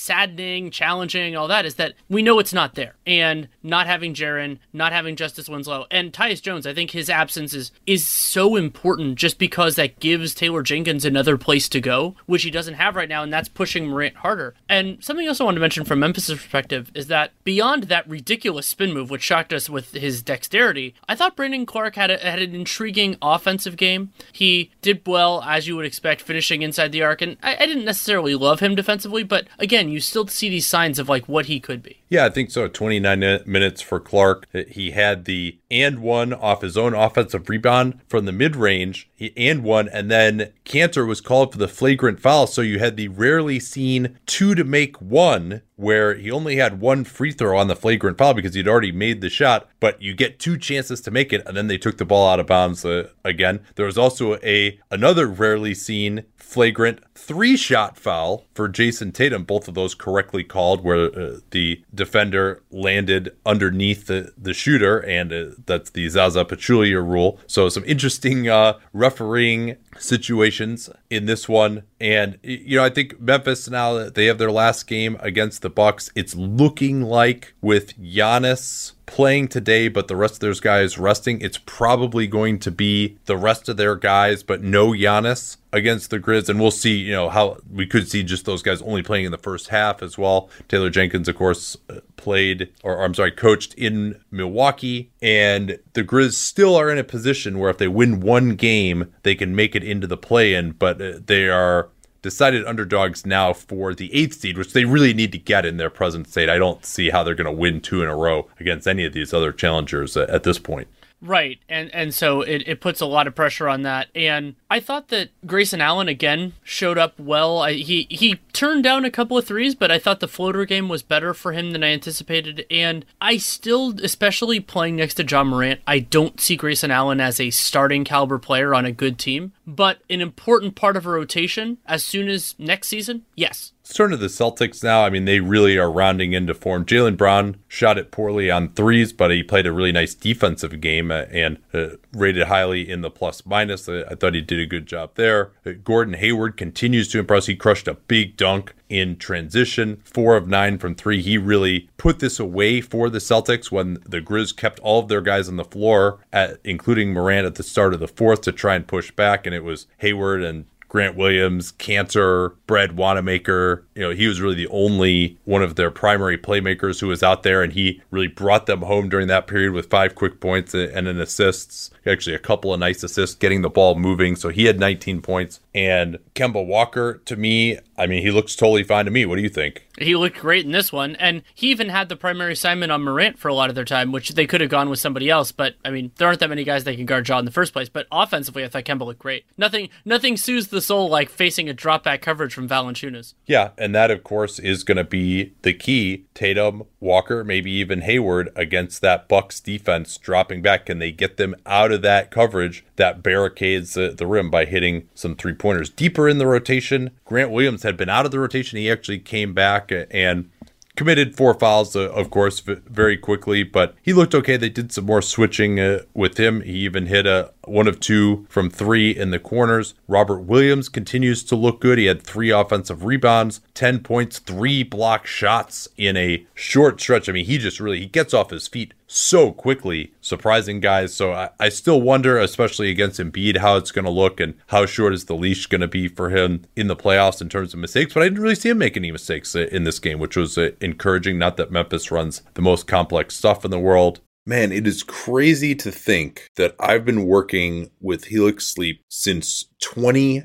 saddening, challenging, all that, is that we know it's not there. And not having Jaren, not having Justice Winslow, and Tyus Jones, I think his absence is, is so important just because that gives Taylor Jenkins another place to go, which he doesn't have right now, and that's pushing Morant harder. And something else I wanted to mention from Memphis' perspective is that beyond that ridiculous spin move, which shocked us with his dexterity, I thought Brandon Clark had, a, had an intriguing offensive game. He did well, as you would expect, finishing inside the arc, and I, I didn't necessarily love him defensively, but again, you still see these signs of like what he could be. Yeah, I think so. twenty-nine minutes for Clark. He had the and one off his own offensive rebound from the mid-range, he and one, and then Cantor was called for the flagrant foul, so you had the rarely seen two to make one, where he only had one free throw on the flagrant foul because he'd already made the shot, but you get two chances to make it, and then they took the ball out of bounds uh, again. There was also a another rarely seen flagrant three-shot foul for Jason Tatum, both of those correctly called, where uh, the defender landed underneath the, the shooter, and uh, that's the Zaza Pachulia rule. So some interesting uh, refereeing situations in this one. And, you know, I think Memphis, now that they have their last game against the Bucks, it's looking like with Giannis playing today, but the rest of those guys resting, it's probably going to be the rest of their guys, but no Giannis against the Grizz. And we'll see, you know, how we could see just those guys only playing in the first half as well. Taylor Jenkins, of course, played, or I'm sorry, coached in Milwaukee. And the Grizz still are in a position where if they win one game, they can make it into the play-in, but they are decided underdogs now for the eighth seed, which they really need to get in their present state. I don't see how they're going to win two in a row against any of these other challengers at this point. Right, and and so it, it puts a lot of pressure on that. And I thought that Grayson Allen, again, showed up well. I, he, he turned down a couple of threes, but I thought the floater game was better for him than I anticipated. And I still, especially playing next to John Morant, I don't see Grayson Allen as a starting caliber player on a good team, but an important part of a rotation as soon as next season, yes. Let's turn to the Celtics now. I mean, they really are rounding into form. Jaylen Brown shot it poorly on threes, but he played a really nice defensive game and uh, rated highly in the plus minus. I thought he did a good job there. Gordon Hayward continues to impress. He crushed a big dunk in transition, four of nine from three. He really put this away for the Celtics when the Grizz kept all of their guys on the floor, at, including Morant at the start of the fourth, to try and push back. And it was Hayward and Grant Williams, Cantor, Brad Wanamaker. You know, he was really the only one of their primary playmakers who was out there, and he really brought them home during that period with five quick points and an assist, actually a couple of nice assists, getting the ball moving. So he had nineteen points. And Kemba Walker, to me, I mean, he looks totally fine to me. What do you think? He looked great in this one, and he even had the primary assignment on Morant for a lot of their time, which they could have gone with somebody else, but, I mean, there aren't that many guys that can guard Ja in the first place, but offensively, I thought Kemba looked great. Nothing nothing soothes the soul like facing a drop-back coverage from Valanciunas. Yeah, and that, of course, is going to be the key. Tatum, Walker, maybe even Hayward against that Bucks defense dropping back. Can they get them out of that coverage that barricades the, the rim by hitting some three-pointers? Deeper in the rotation, Grant Williams had been out of the rotation. He actually came back and committed four fouls, uh, of course, v- very quickly, but he looked okay. They did some more switching uh, with him. He even hit a one of two from three in the corners. Robert Williams continues to look good. He had three offensive rebounds, ten points, three block shots in a short stretch. I mean, he just really, he gets off his feet so quickly, surprising guys. So I, I still wonder, especially against Embiid, how it's going to look and how short is the leash going to be for him in the playoffs in terms of mistakes. But I didn't really see him make any mistakes in this game, which was encouraging. Not that Memphis runs the most complex stuff in the world. Man, it is crazy to think that I've been working with Helix Sleep since twenty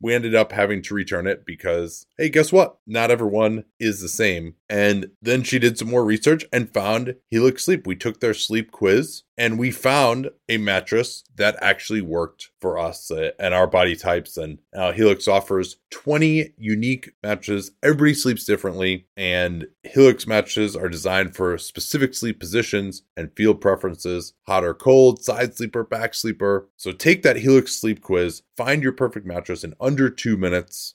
We ended up having to return it because, hey, guess what? Not everyone is the same. And then she did some more research and found Helix Sleep. We took their sleep quiz and we found a mattress that actually worked for us uh, and our body types. And uh, Helix offers twenty unique matches. Everybody sleeps differently, and Helix matches are designed for specific sleep positions and field preferences, hot or cold, side sleeper, back sleeper. So take that Helix sleep quiz, find your perfect mattress in under two minutes.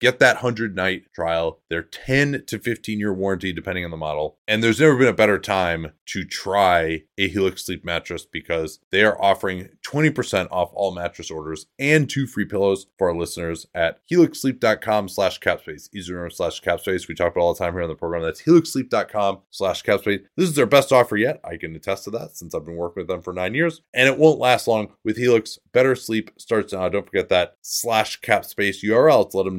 get that hundred-night trial. They're ten to fifteen-year warranty, depending on the model. And there's never been a better time to try a Helix sleep mattress because they are offering twenty percent off all mattress orders and two free pillows for our listeners at helixsleep.com slash capspace. Easy to remember slash capspace. We talk about it all the time here on the program. That's helixsleep.com slash capspace. This is their best offer yet. I can attest to that since I've been working with them for nine years. And it won't last long with Helix. Better sleep starts now. Don't forget that slash capspace U R L to let them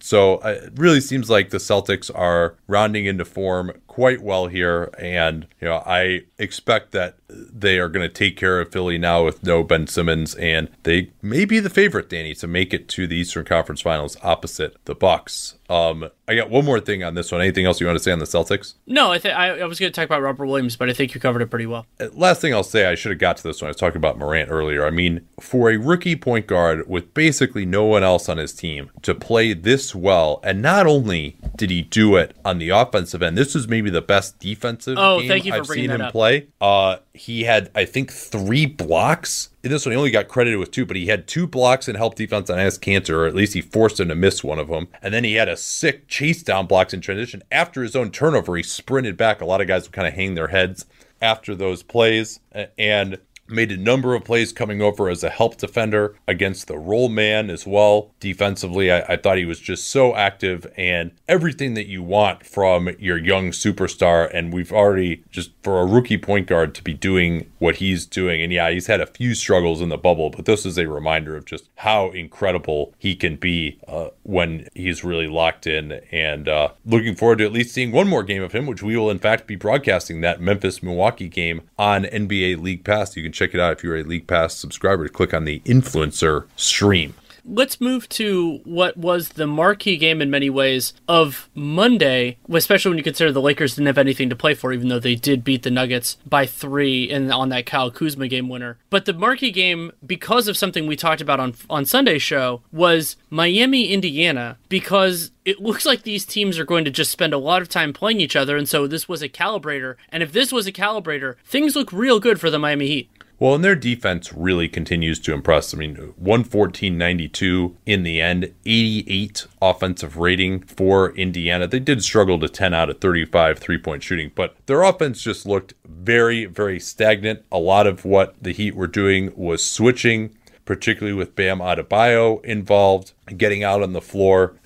So it really seems like the Celtics are rounding into form quite well here. And, you know, I expect that they are going to take care of Philly now with no Ben Simmons. And they may be the favorite, Danny, to make it to the Eastern Conference Finals opposite the Bucks. Um, I got one more thing on this one. Anything else you want to say on the Celtics? No, I, th- I, I was going to talk about Robert Williams, but I think you covered it pretty well. Last thing I'll say, I should have got to this when I was talking about Morant earlier. I mean, for a rookie point guard with basically no one else on his team to play this well, and not only did he do it on the offensive end, this is maybe the best defensive oh, game thank you for I've seen him up. play. Uh, he had, I think, three blocks. In this one, he only got credited with two, but he had two blocks and helped defense on Enes Kanter, or at least he forced him to miss one of them. And then he had a sick chase down blocks in transition. After his own turnover, he sprinted back. A lot of guys would kind of hang their heads after those plays and made a number of plays coming over as a help defender against the roll man as well. Defensively, I, I thought he was just so active and everything that you want from your young superstar. And we've already, just for a rookie point guard to be doing what he's doing. And yeah, he's had a few struggles in the bubble, but this is a reminder of just how incredible he can be uh, when he's really locked in. And uh, looking forward to at least seeing one more game of him, which we will in fact be broadcasting that Memphis-Milwaukee game on N B A League Pass. You can check it out if you're a League Pass subscriber. Click on the influencer stream. Let's move to what was the marquee game in many ways of Monday, especially when you consider the Lakers didn't have anything to play for, even though they did beat the Nuggets by three and on that Kyle Kuzma game winner. But the marquee game, because of something we talked about on on Sunday's show, was Miami-Indiana, because it looks like these teams are going to just spend a lot of time playing each other, and so this was a calibrator. And if this was a calibrator, things look real good for the Miami Heat. Well, and their defense really continues to impress. I mean, one fourteen ninety-two in the end, eighty-eight offensive rating for Indiana. They did struggle to ten out of thirty-five three-point shooting, but their offense just looked very, very stagnant. A lot of what the Heat were doing was switching, particularly with Bam Adebayo involved, getting out on the floor,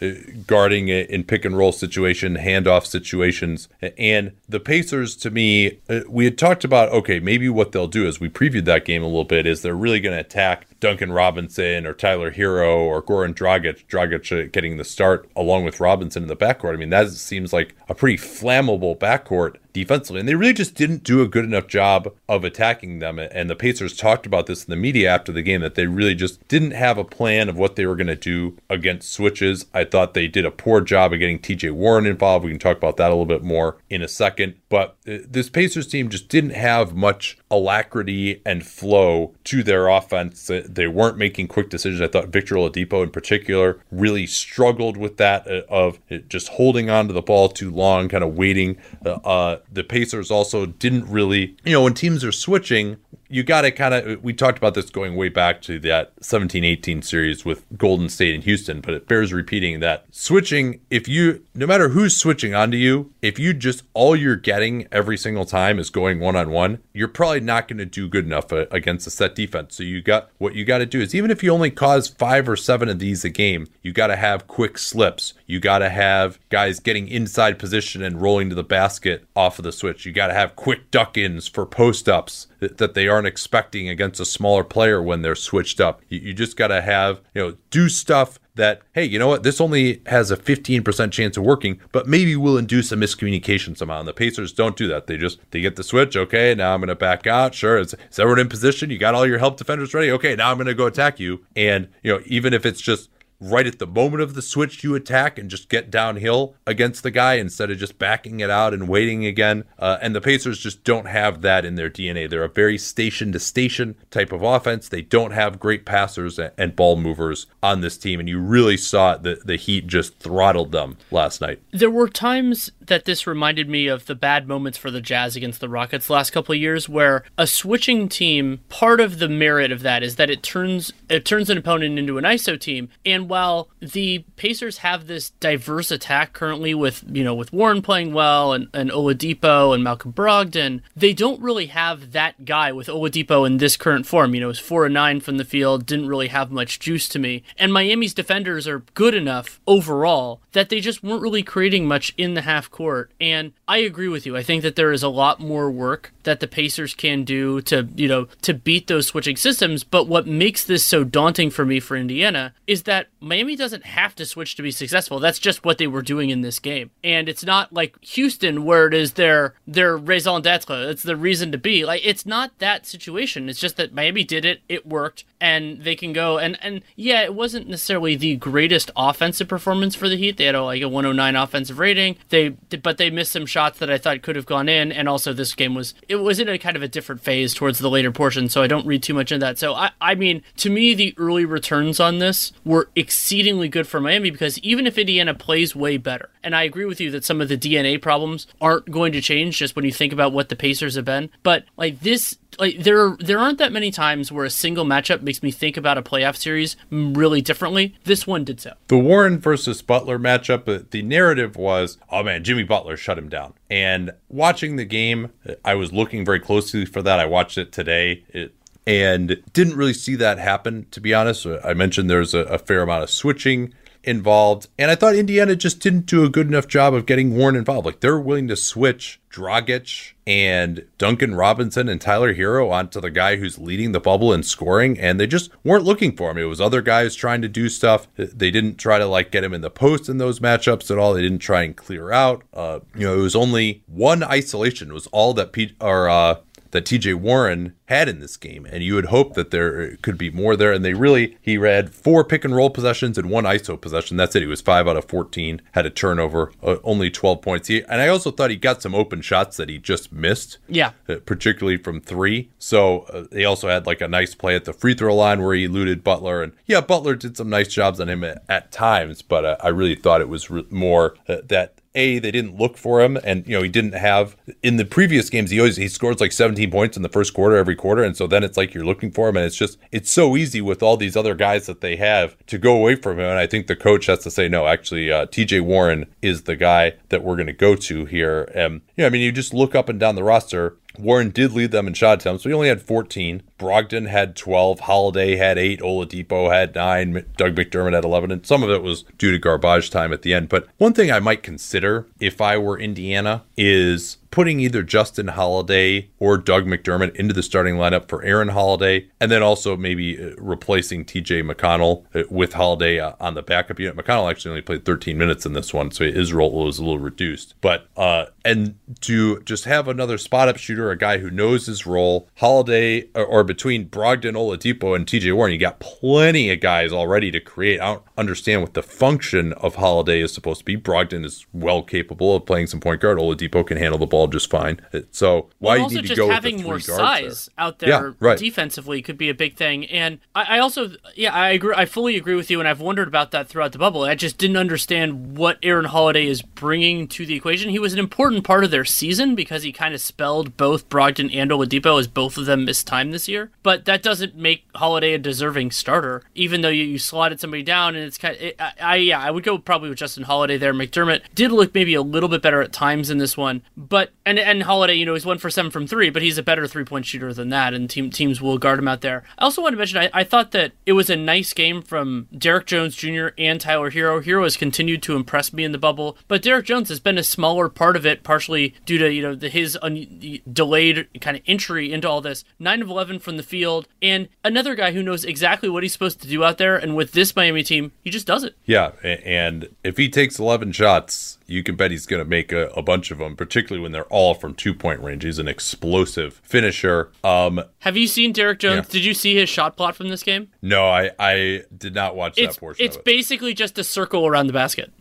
guarding it in pick and roll situation, handoff situations. And the Pacers, to me, we had talked about, okay, maybe what they'll do is we previewed that game a little bit is they're really going to attack Duncan Robinson or Tyler Hero or Goran Dragic, Dragic getting the start along with Robinson in the backcourt. I mean, that seems like a pretty flammable backcourt defensively. And they really just didn't do a good enough job of attacking them. And the Pacers talked about this in the media after the game, that they really just didn't have a plan of what they were going to do against switches. I thought they did a poor job of getting T J Warren involved. We can talk about that a little bit more in a second. But this Pacers team just didn't have much alacrity and flow to their offense. They weren't making quick decisions. I thought Victor Oladipo in particular really struggled with that, of just holding on to the ball too long, kind of waiting. Uh, the Pacers also didn't really, you know, when teams are switching, you got to kind of, we talked about this going way back to that seventeen eighteen series with Golden State and Houston, but it bears repeating that switching, if you, no matter who's switching onto you, if you just, all you're getting every single time is going one-on-one, you're probably not going to do good enough against a set defense. So you got, what you got to do is, even if you only cause five or seven of these a game, you got to have quick slips. You got to have guys getting inside position and rolling to the basket off of the switch. You got to have quick duck-ins for post-ups that they aren't expecting against a smaller player when they're switched up. You just got to have, you know, do stuff that, hey, you know what, this only has a fifteen percent chance of working, but maybe we'll induce a miscommunication somehow. And the Pacers don't do that. They just, they get the switch. Okay, now I'm going to back out. Sure, is, is everyone in position? You got all your help defenders ready? Okay, now I'm going to go attack you. And, you know, even if it's just right at the moment of the switch, you attack and just get downhill against the guy instead of just backing it out and waiting again. Uh, and the Pacers just don't have that in their D N A. They're a very station-to-station type of offense. They don't have great passers and ball movers on this team, and you really saw the, the Heat just throttled them last night. There were times that this reminded me of the bad moments for the Jazz against the Rockets last couple of years, where a switching team, part of the merit of that is that it turns it turns an opponent into an I S O team. And while the Pacers have this diverse attack currently with, you know, with Warren playing well and, and Oladipo and Malcolm Brogdon, they don't really have that guy with Oladipo in this current form. You know, it's four and nine from the field, didn't really have much juice to me. And Miami's defenders are good enough overall that they just weren't really creating much in the half court. And I agree with you. I think that there is a lot more work that the Pacers can do to, you know, to beat those switching systems. But what makes this so daunting for me for Indiana is that Miami doesn't have to switch to be successful. That's just what they were doing in this game. And it's not like Houston where it is their their raison d'etre. It's the reason to be. Like, it's not that situation. It's just that Miami did it. It worked. And they can go. And, and yeah, it wasn't necessarily the greatest offensive performance for the Heat. They had a, like a one oh nine offensive rating. They But they missed some shots that I thought could have gone in. And also this game was, it was in a kind of a different phase towards the later portion. So I don't read too much into that. So I, I mean, to me, the early returns on this were exceedingly good for Miami, because even if Indiana plays way better, and I agree with you that some of the D N A problems aren't going to change just when you think about what the Pacers have been, but like this, like there there aren't that many times where a single matchup makes me think about a playoff series really differently. This one did so. The Warren versus Butler matchup, the narrative was, oh man, Jimmy Butler shut him down. And watching the game, I was looking very closely for that. I watched it today. It And didn't really see that happen, to be honest. I mentioned there's a, a fair amount of switching involved. And I thought Indiana just didn't do a good enough job of getting Warren involved. Like, they're willing to switch Dragic and Duncan Robinson and Tyler Hero onto the guy who's leading the bubble and scoring, and they just weren't looking for him. It was other guys trying to do stuff. They didn't try to like get him in the post in those matchups at all. They didn't try and clear out. Uh, you know, it was only one isolation. It was all that Pete or uh, that T J Warren had in this game, and you would hope that there could be more there. And they really, he had four pick and roll possessions and one I S O possession. That's it. He was five out of fourteen, had a turnover, uh, only twelve points. He, and I also thought he got some open shots that he just missed. Yeah. Uh, particularly from three. So uh, they also had like a nice play at the free throw line where he eluded Butler. And yeah, Butler did some nice jobs on him at, at times, but uh, I really thought it was re- more uh, that A, they didn't look for him, and you know, he didn't have, in the previous games, he always, he scores like seventeen points in the first quarter every quarter, and so then it's like you're looking for him, and it's just, it's so easy with all these other guys that they have to go away from him. And I think the coach has to say, no, actually, uh, T J Warren is the guy that we're going to go to here. And yeah, you know, I mean, you just look up and down the roster. Warren did lead them in shot attempts, but he only had fourteen. Brogdon had twelve. Holiday had eight. Oladipo had nine. Doug McDermott had eleven. And some of it was due to garbage time at the end. But one thing I might consider if I were Indiana is putting either Justin Holiday or Doug McDermott into the starting lineup for Aaron Holiday, and then also maybe replacing T J McConnell with Holiday on the backup unit. McConnell actually only played thirteen minutes in this one, so his role was a little reduced. But uh, and to just have another spot-up shooter, a guy who knows his role, Holiday, or, or between Brogdon, Oladipo, and T J Warren, you got plenty of guys already to create. I don't understand what the function of Holiday is supposed to be. Brogdon is well capable of playing some point guard. Oladipo can handle the ball ball just fine. So why well, you need to go with the three guards there. Also, just having more size out there yeah, right. defensively could be a big thing. And I, I also, yeah, I agree. I fully agree with you, and I've wondered about that throughout the bubble. I just didn't understand what Aaron Holiday is bringing to the equation. He was an important part of their season because he kind of spelled both Brogdon and Oladipo as both of them missed time this year. But that doesn't make Holiday a deserving starter, even though you, you slotted somebody down, and it's kind of, it, I, I, yeah, I would go probably with Justin Holiday there. McDermott did look maybe a little bit better at times in this one, but, and, and Holiday, you know, he's one for seven from three, but he's a better three-point shooter than that, and team, teams will guard him out there. I also want to mention, I, I thought that it was a nice game from Derek Jones Junior and Tyler Hero. Hero has continued to impress me in the bubble, but Derek Jones has been a smaller part of it, partially due to, you know, the, his un- delayed kind of entry into all this. nine of eleven from the field, and another guy who knows exactly what he's supposed to do out there, and with this Miami team, he just does it. Yeah, and if he takes eleven shots, you can bet he's going to make a, a bunch of them, particularly when they're all from two-point range. He's an explosive finisher. Um, Have you seen Derek Jones? Yeah. Did you see his shot plot from this game? No, I, I did not watch it's, that portion It's of it. Basically just a circle around the basket.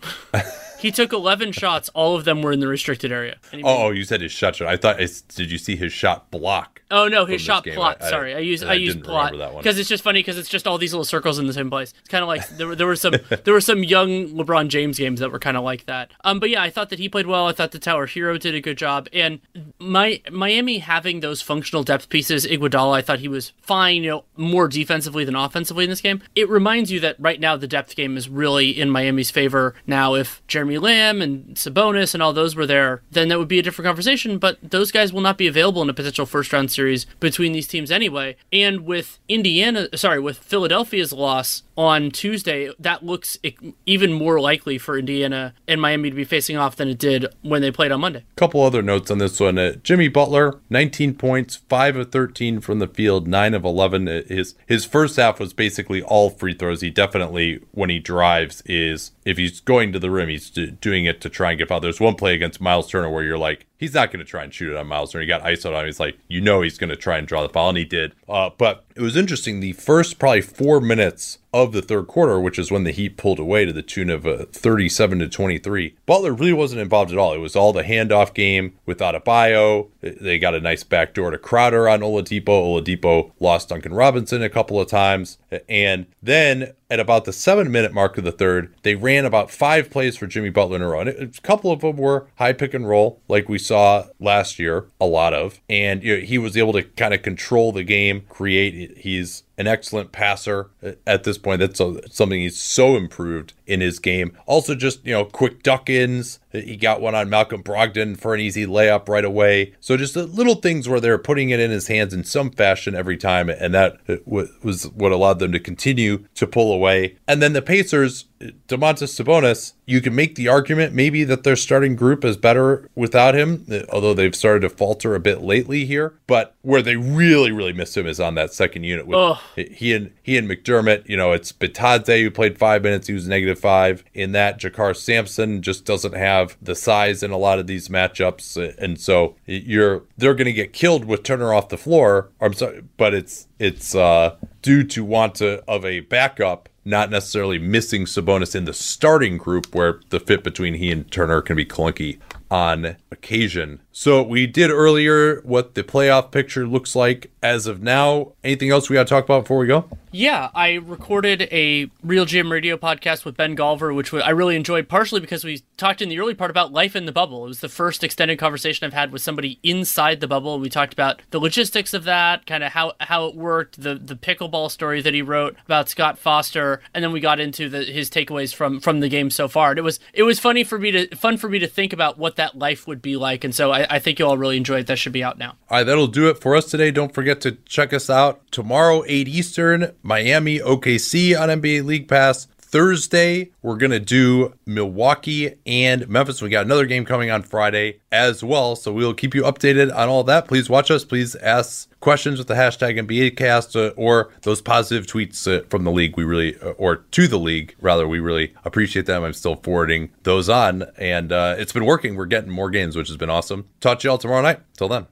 He took eleven shots. All of them were in the restricted area. Anybody? Oh, you said his shot. shot. I thought, I, did you see his shot block? Oh, no, his shot plot. I, I, Sorry, I used, I I used plot. Because it's just funny because it's just all these little circles in the same place. It's kind of like there, there, were some, there were some young LeBron James games that were kind of like that. Um, But yeah, I thought that he played well. I thought the Tyler Hero did a good job. And my Miami having those functional depth pieces, Iguodala, I thought he was fine, you know, more defensively than offensively in this game. It reminds you that right now the depth game is really in Miami's favor. Now, if Jeremy Lamb and Sabonis and all those were there, then that would be a different conversation, but those guys will not be available in a potential first round series between these teams anyway. And with Indiana, sorry, with Philadelphia's loss on Tuesday, that looks even more likely for Indiana and Miami to be facing off than it did when they played on Monday. Couple other notes on this one. Uh, Jimmy Butler, nineteen points, five of thirteen from the field, nine of eleven. His, his first half was basically all free throws. He definitely, when he drives, is if he's going to the rim, he's doing it to try and get fouled. There's one play against Miles Turner where you're like, he's not going to try and shoot it on Miles Turner. He got isoed on him. He's like, you know he's going to try and draw the foul, and he did. Uh, but it was interesting. The first probably four minutes of the third quarter, which is when the Heat pulled away to the tune of uh, thirty-seven to twenty-three, Butler really wasn't involved at all. It was all the handoff game with Adebayo. They got a nice backdoor to Crowder on Oladipo. Oladipo lost Duncan Robinson a couple of times. And then at about the seven-minute mark of the third, they ran about five plays for Jimmy Butler in a row. And it, a couple of them were high pick and roll, like we saw. Saw last year a lot of, and you know, he was able to kind of control the game, create. He's an excellent passer at this point. That's a, something he's so improved in his game. Also, just, you know, quick duck-ins. He got one on Malcolm Brogdon for an easy layup right away. So just little things where they're putting it in his hands in some fashion every time, and that was what allowed them to continue to pull away. And then the Pacers, Domantas Sabonis, you can make the argument maybe that their starting group is better without him, although they've started to falter a bit lately here. But where they really, really miss him is on that second unit with oh. He and he and McDermott, you know, it's Bitadze who played five minutes. He was negative five in that. Jakar Sampson just doesn't have the size in a lot of these matchups, and so you're they're going to get killed with Turner off the floor. I'm sorry, but it's it's uh, due to want to of a backup, not necessarily missing Sabonis in the starting group, where the fit between he and Turner can be clunky on occasion. So we did earlier what the playoff picture looks like as of now. Anything else we got to talk about before we go? Yeah, I recorded a Real G M Radio podcast with Ben Golver, which I really enjoyed, partially because we talked in the early part about life in the bubble. It was the first extended conversation I've had with somebody inside the bubble. We talked about the logistics of that, kind of how, how it worked, the the pickleball story that he wrote about Scott Foster, and then we got into the, his takeaways from, from the game so far. And it was it was funny for me to fun for me to think about what that life would be like, and so I, I think you all really enjoyed it. That should be out now. All right, that'll do it for us today. Don't forget to check us out tomorrow, eight Eastern. Miami, O K C on N B A League Pass. Thursday, we're going to do Milwaukee and Memphis. We got another game coming on Friday as well, so we'll keep you updated on all that. Please watch us. Please ask questions with the hashtag N B A Cast uh, or those positive tweets uh, from the league. We really, uh, or to the league, rather, we really appreciate them. I'm still forwarding those on, and uh, it's been working. We're getting more games, which has been awesome. Talk to you all tomorrow night. Till then.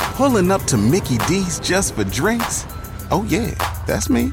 Pulling up to Mickey D's just for drinks? Oh, yeah, that's me.